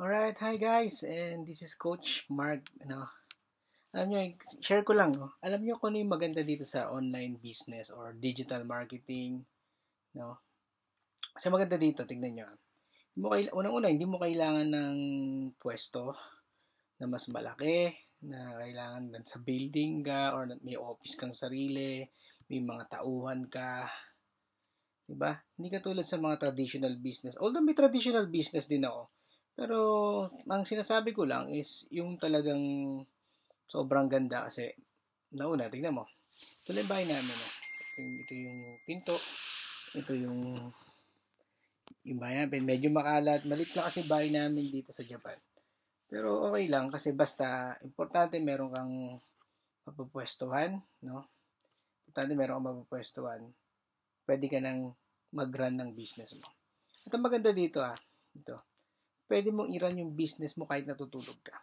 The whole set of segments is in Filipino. Alright, hi guys, and this is Coach Mark. Alam nyo, share ko lang. Alam nyo kung ano yung maganda dito sa online business or digital marketing. Kasi maganda dito, tignan nyo. Unang-una, hindi mo kailangan ng pwesto na mas malaki, na kailangan sa building ka, or may office kang sarili, may mga tauhan ka. Diba? Hindi katulad sa mga traditional business. Although may traditional business din ako. Pero, ang sinasabi ko lang is, yung talagang sobrang ganda kasi, nauna, tignan mo. Ito lang bahay namin. Ito yung pinto. Ito yung bahay namin. Medyo makalat. Malit lang kasi bahay namin dito sa Japan. Pero okay lang kasi basta, importante meron kang mapapwestuhan, Importante meron kang mapapwestuhan. Pwede ka nang mag-run ng business mo. At ang maganda dito, ito. Pwede mong i-run yung business mo kahit natutulog ka.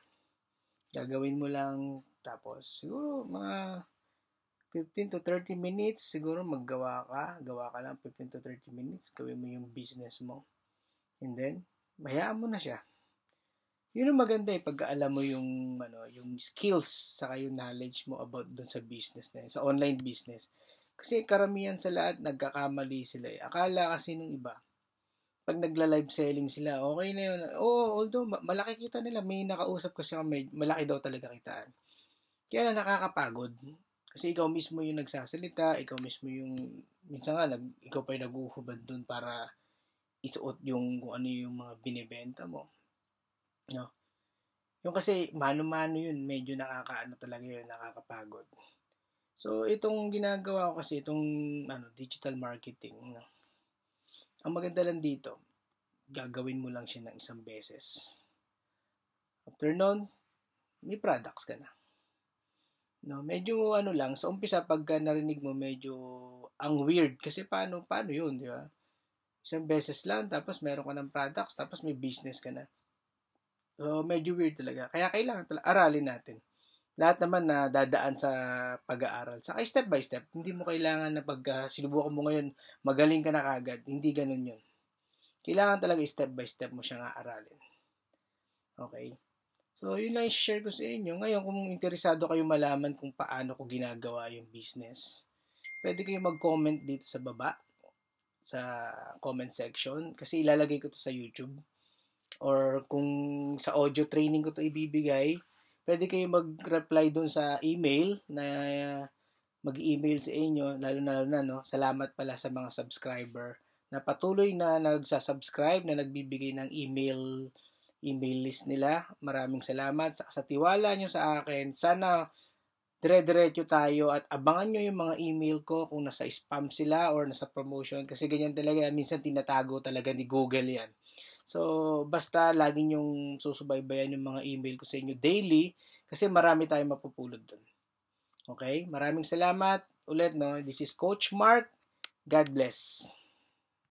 Gagawin mo lang, tapos siguro mga 15 to 30 minutes, siguro maggawa ka. Gawa ka lang 15 to 30 minutes, gawin mo yung business mo. And then, hayaan mo na siya. Yun ang maganda pagka-alam mo yung, yung skills, saka yung knowledge mo about dun sa business na yun, sa online business. Kasi karamihan sa lahat, nagkakamali sila . Akala kasi nung iba, pag nagla-live selling sila, okay na yun. Although malaki kita nila, may nakausap kasi malaki daw talaga kitaan. Kaya na nakakapagod. Kasi ikaw mismo yung nagsasalita, ikaw mismo yung, minsan nga, ikaw pa yung naguhubad dun para isuot yung kung ano yung mga binibenta mo. Yung kasi, mano-mano yun, medyo nakakaano talaga yun, nakakapagod. So, itong ginagawa ko kasi, itong digital marketing, ang maganda lang dito, gagawin mo lang siya ng isang beses. After noon, may products ka na. Medyo lang, sa umpisa pagka narinig mo, medyo ang weird. Kasi paano yun, di ba? Isang beses lang, tapos meron ka ng products, tapos may business ka na. So, medyo weird talaga. Kaya kailangan talaga, aralin natin. Lahat naman na dadaan sa pag-aaral. Saka step by step, hindi mo kailangan na pag sinubukan mo ngayon, magaling ka na kagad. Hindi ganun yun. Kailangan talaga step by step mo siyang aaralin. Okay? So, yun lang i-share ko sa inyo. Ngayon, kung interesado kayo malaman kung paano ko ginagawa yung business, pwede kayo mag-comment dito sa baba, sa comment section, kasi ilalagay ko to sa YouTube. Or kung sa audio training ko to ibibigay, pwede kayo mag-reply doon sa email na mag-email sa inyo, lalo na salamat pala sa mga subscriber na patuloy na nagsasubscribe, na nagbibigay ng email list nila. Maraming salamat sa tiwala nyo sa akin. Sana dire-diretso tayo at abangan nyo yung mga email ko kung nasa spam sila or nasa promotion kasi ganyan talaga, minsan tinatago talaga ni Google yan. So, basta laging yung susubaybayan yung mga email ko sa inyo daily kasi marami tayong mapupulot dun. Okay? Maraming salamat ulit. This is Coach Mark. God bless.